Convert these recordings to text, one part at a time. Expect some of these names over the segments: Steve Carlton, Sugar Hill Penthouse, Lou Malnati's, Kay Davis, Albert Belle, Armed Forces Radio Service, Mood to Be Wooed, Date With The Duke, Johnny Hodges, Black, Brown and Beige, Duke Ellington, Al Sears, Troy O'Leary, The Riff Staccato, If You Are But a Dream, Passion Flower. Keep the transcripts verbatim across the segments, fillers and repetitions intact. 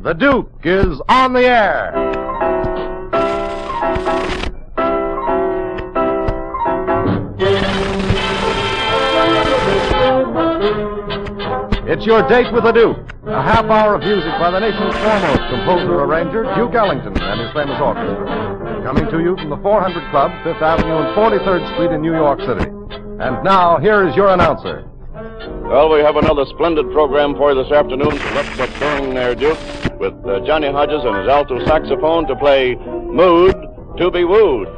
The Duke is on the air. It's your date with the Duke. A half hour of music by the nation's foremost composer-arranger, Duke Ellington, and his famous orchestra. Coming to you from the four hundred Club, Fifth Avenue and forty-third Street in New York City. And now, here is your announcer. Well, we have another splendid program for you this afternoon. So let's get going there, Duke, with uh, Johnny Hodges and his alto saxophone to play Mood to Be Wooed.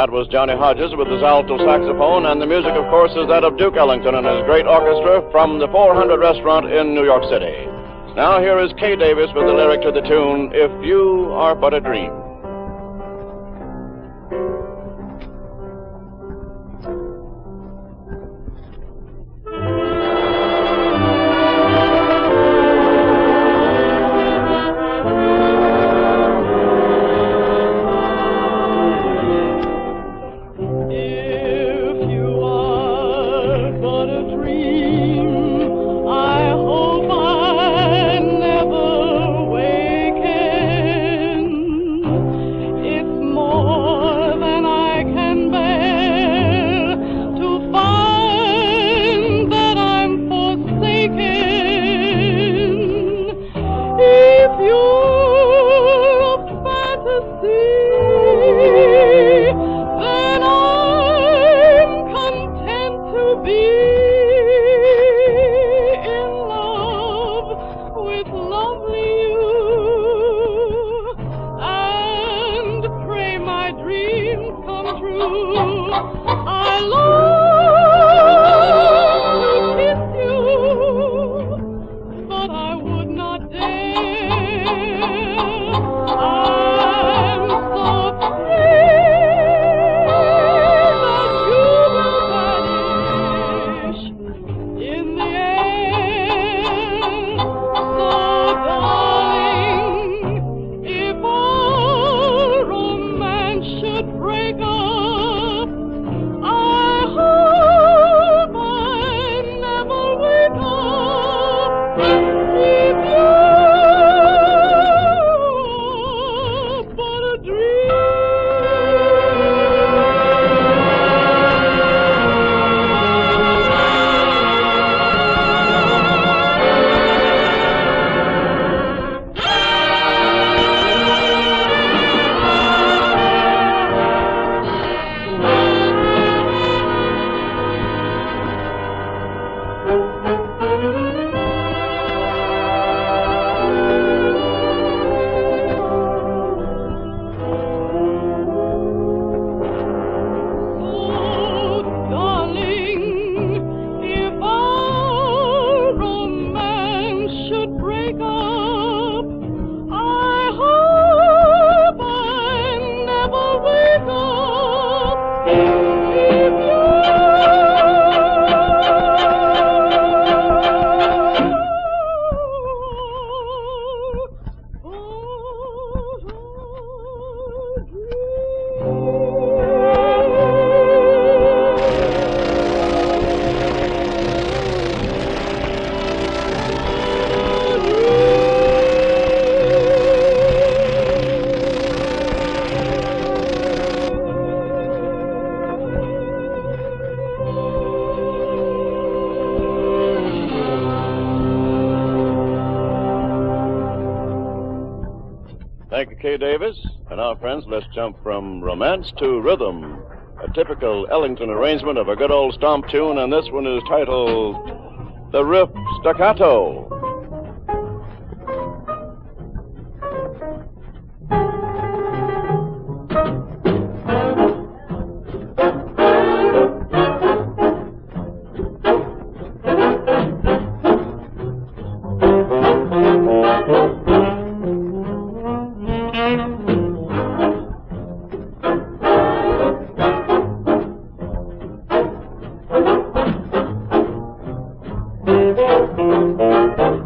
That was Johnny Hodges with his alto saxophone, and the music, of course, is that of Duke Ellington and his great orchestra from the four hundred Restaurant in New York City. Now here is Kay Davis with the lyric to the tune, If You Are But a Dream. Thank you, Kay Davis. And now, friends, let's jump from romance to rhythm. A typical Ellington arrangement of a good old stomp tune, and this one is titled The Riff Staccato. Thank you.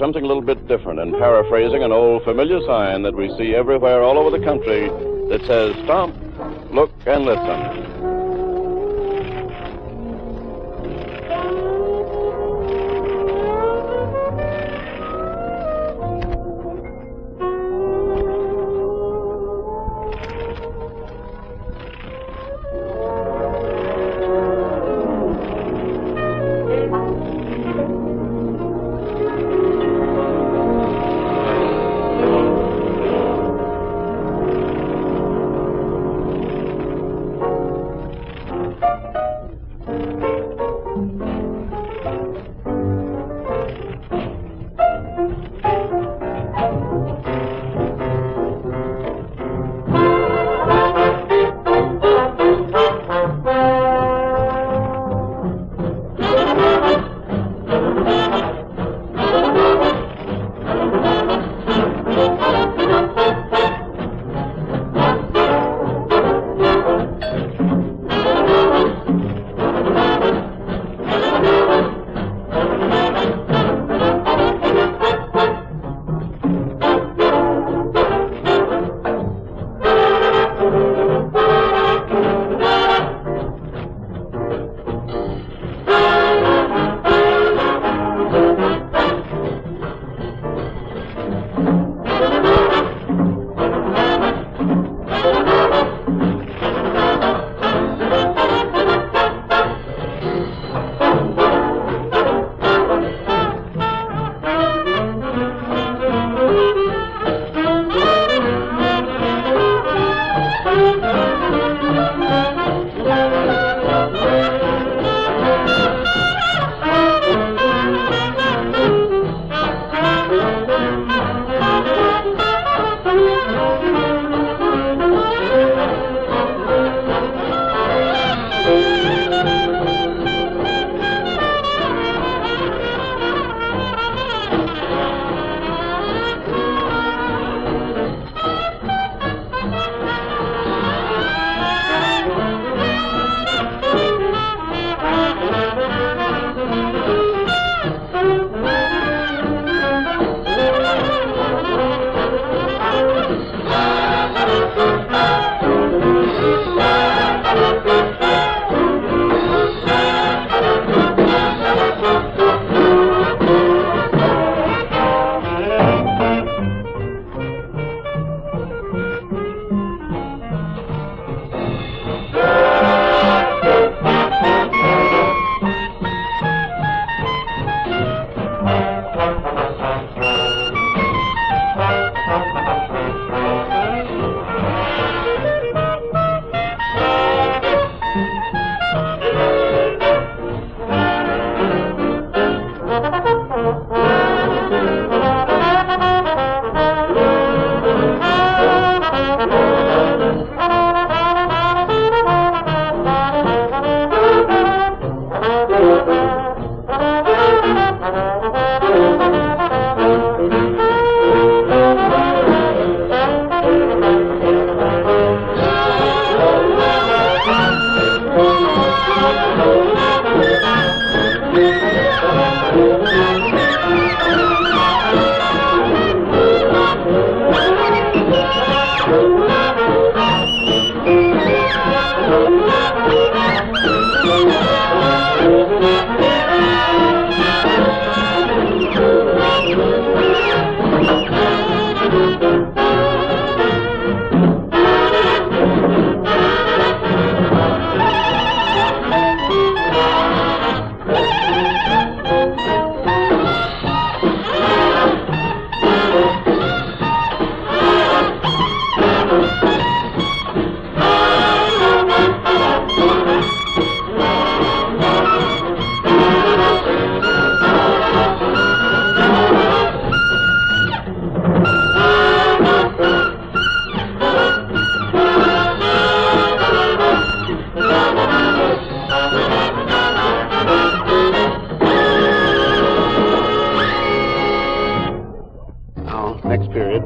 Something a little bit different, and paraphrasing an old familiar sign that we see everywhere all over the country that says, "Stop, look, and listen."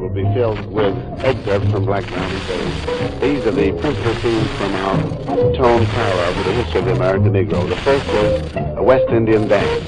will be filled with excerpts from Black, Brown and Beige. These are the principal themes from our tone power over the history of the American Negro. The first is a West Indian dance.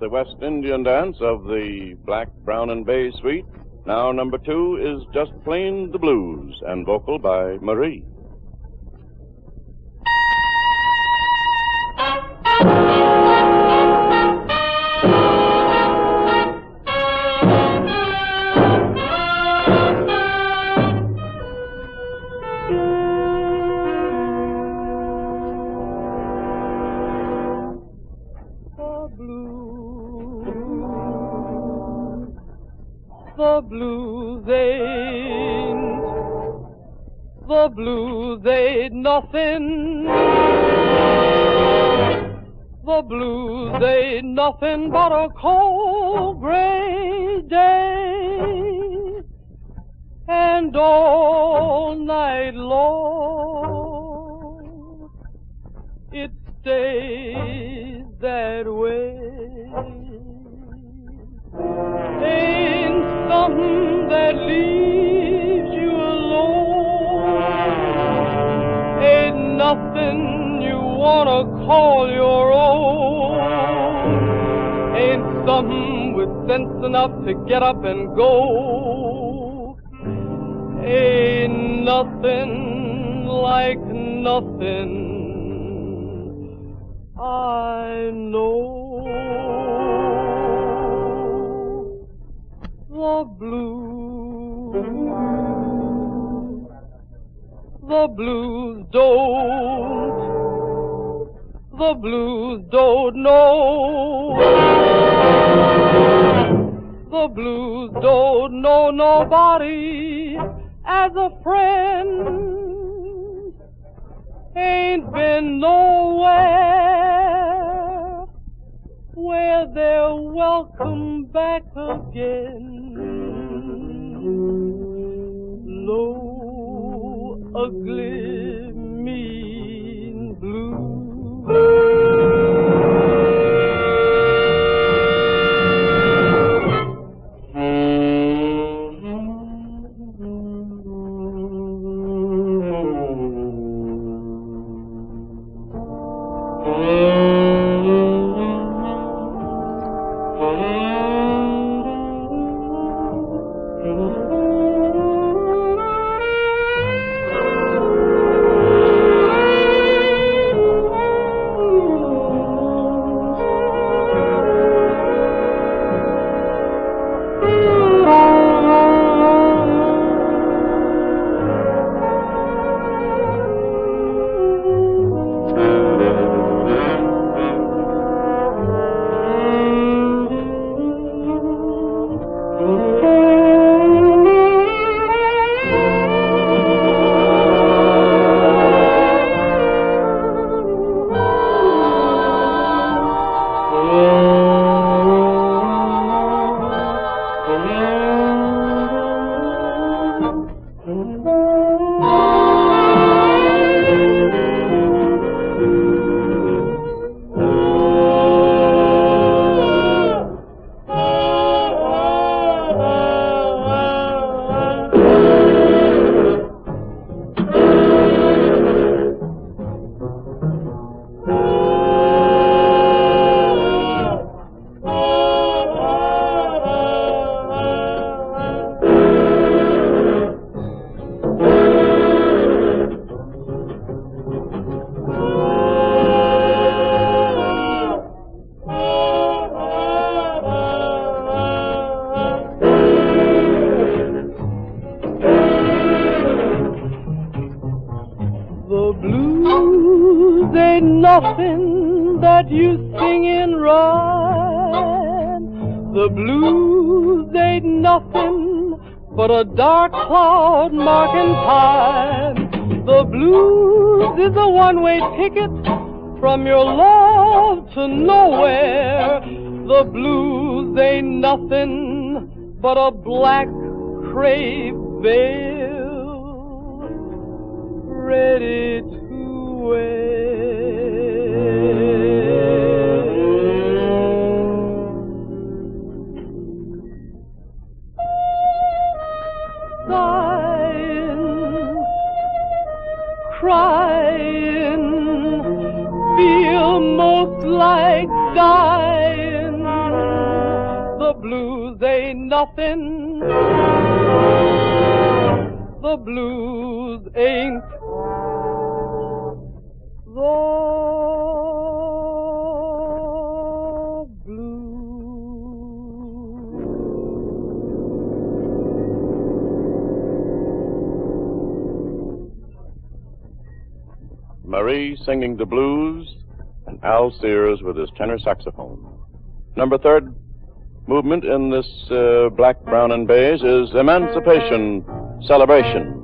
The West Indian dance of the Black, Brown and Beige suite. Now number two is Just Plain the Blues, and vocal by Marie. The blues ain't, the blues ain't nothing. The blues ain't nothing but a cold gray day, and all night long it stays that way. Ain't something that leaves you alone, ain't nothing you wanna call your own, ain't something with sense enough to get up and go, ain't nothing like nothing I know. The blues, the blues don't, the blues don't know, the blues don't know nobody as a friend, ain't been nowhere where they're welcome back again. Low, ugly, mean blue. Marie singing the blues, and Al Sears with his tenor saxophone. Number third movement in this uh, Black, Brown and Beige is Emancipation Celebration.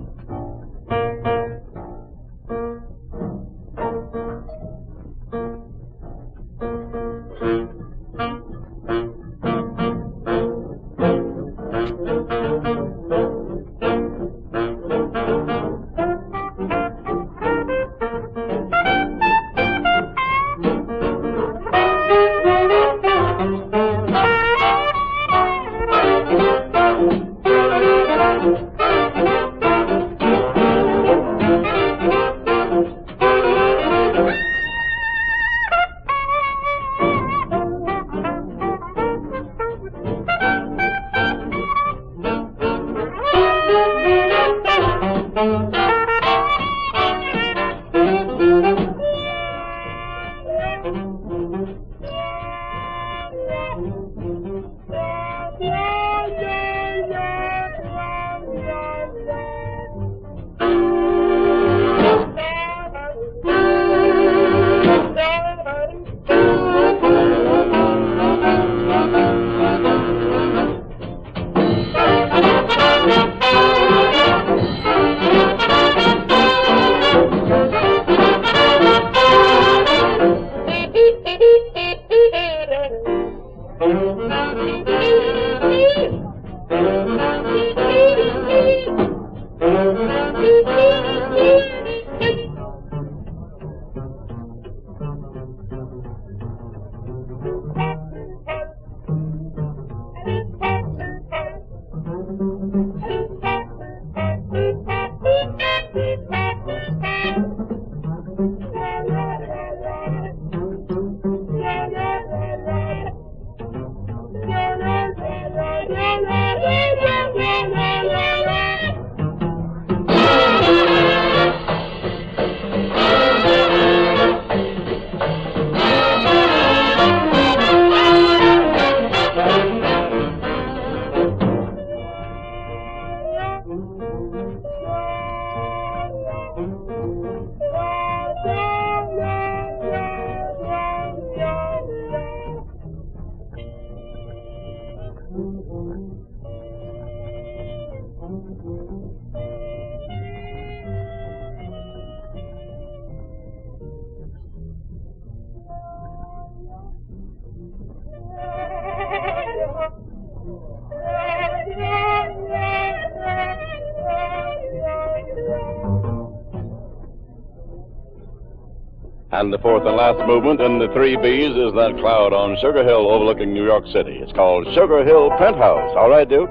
And the fourth and last movement in the three B's is that cloud on Sugar Hill overlooking New York City. It's called Sugar Hill Penthouse. All right, Duke?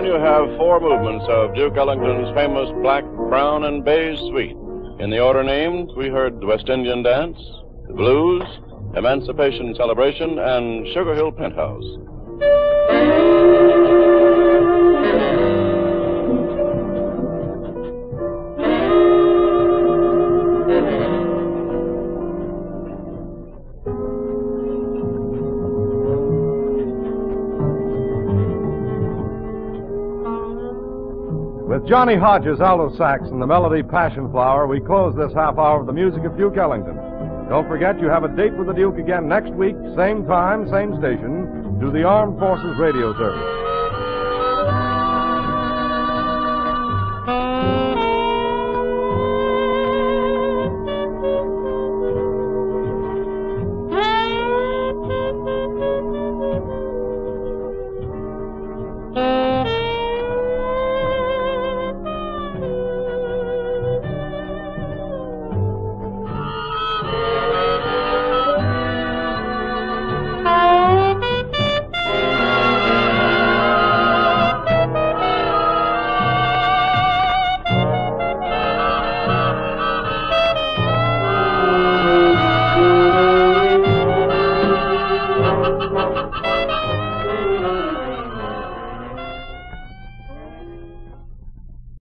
You have four movements of Duke Ellington's famous Black, Brown and Beige suite. In the order named, we heard the West Indian Dance, the Blues, Emancipation Celebration, and Sugar Hill Penthouse. With Johnny Hodges, alto sax, and the melody Passion Flower, we close this half hour of the music of Duke Ellington. Don't forget, you have a date with the Duke again next week, same time, same station, through the Armed Forces Radio Service.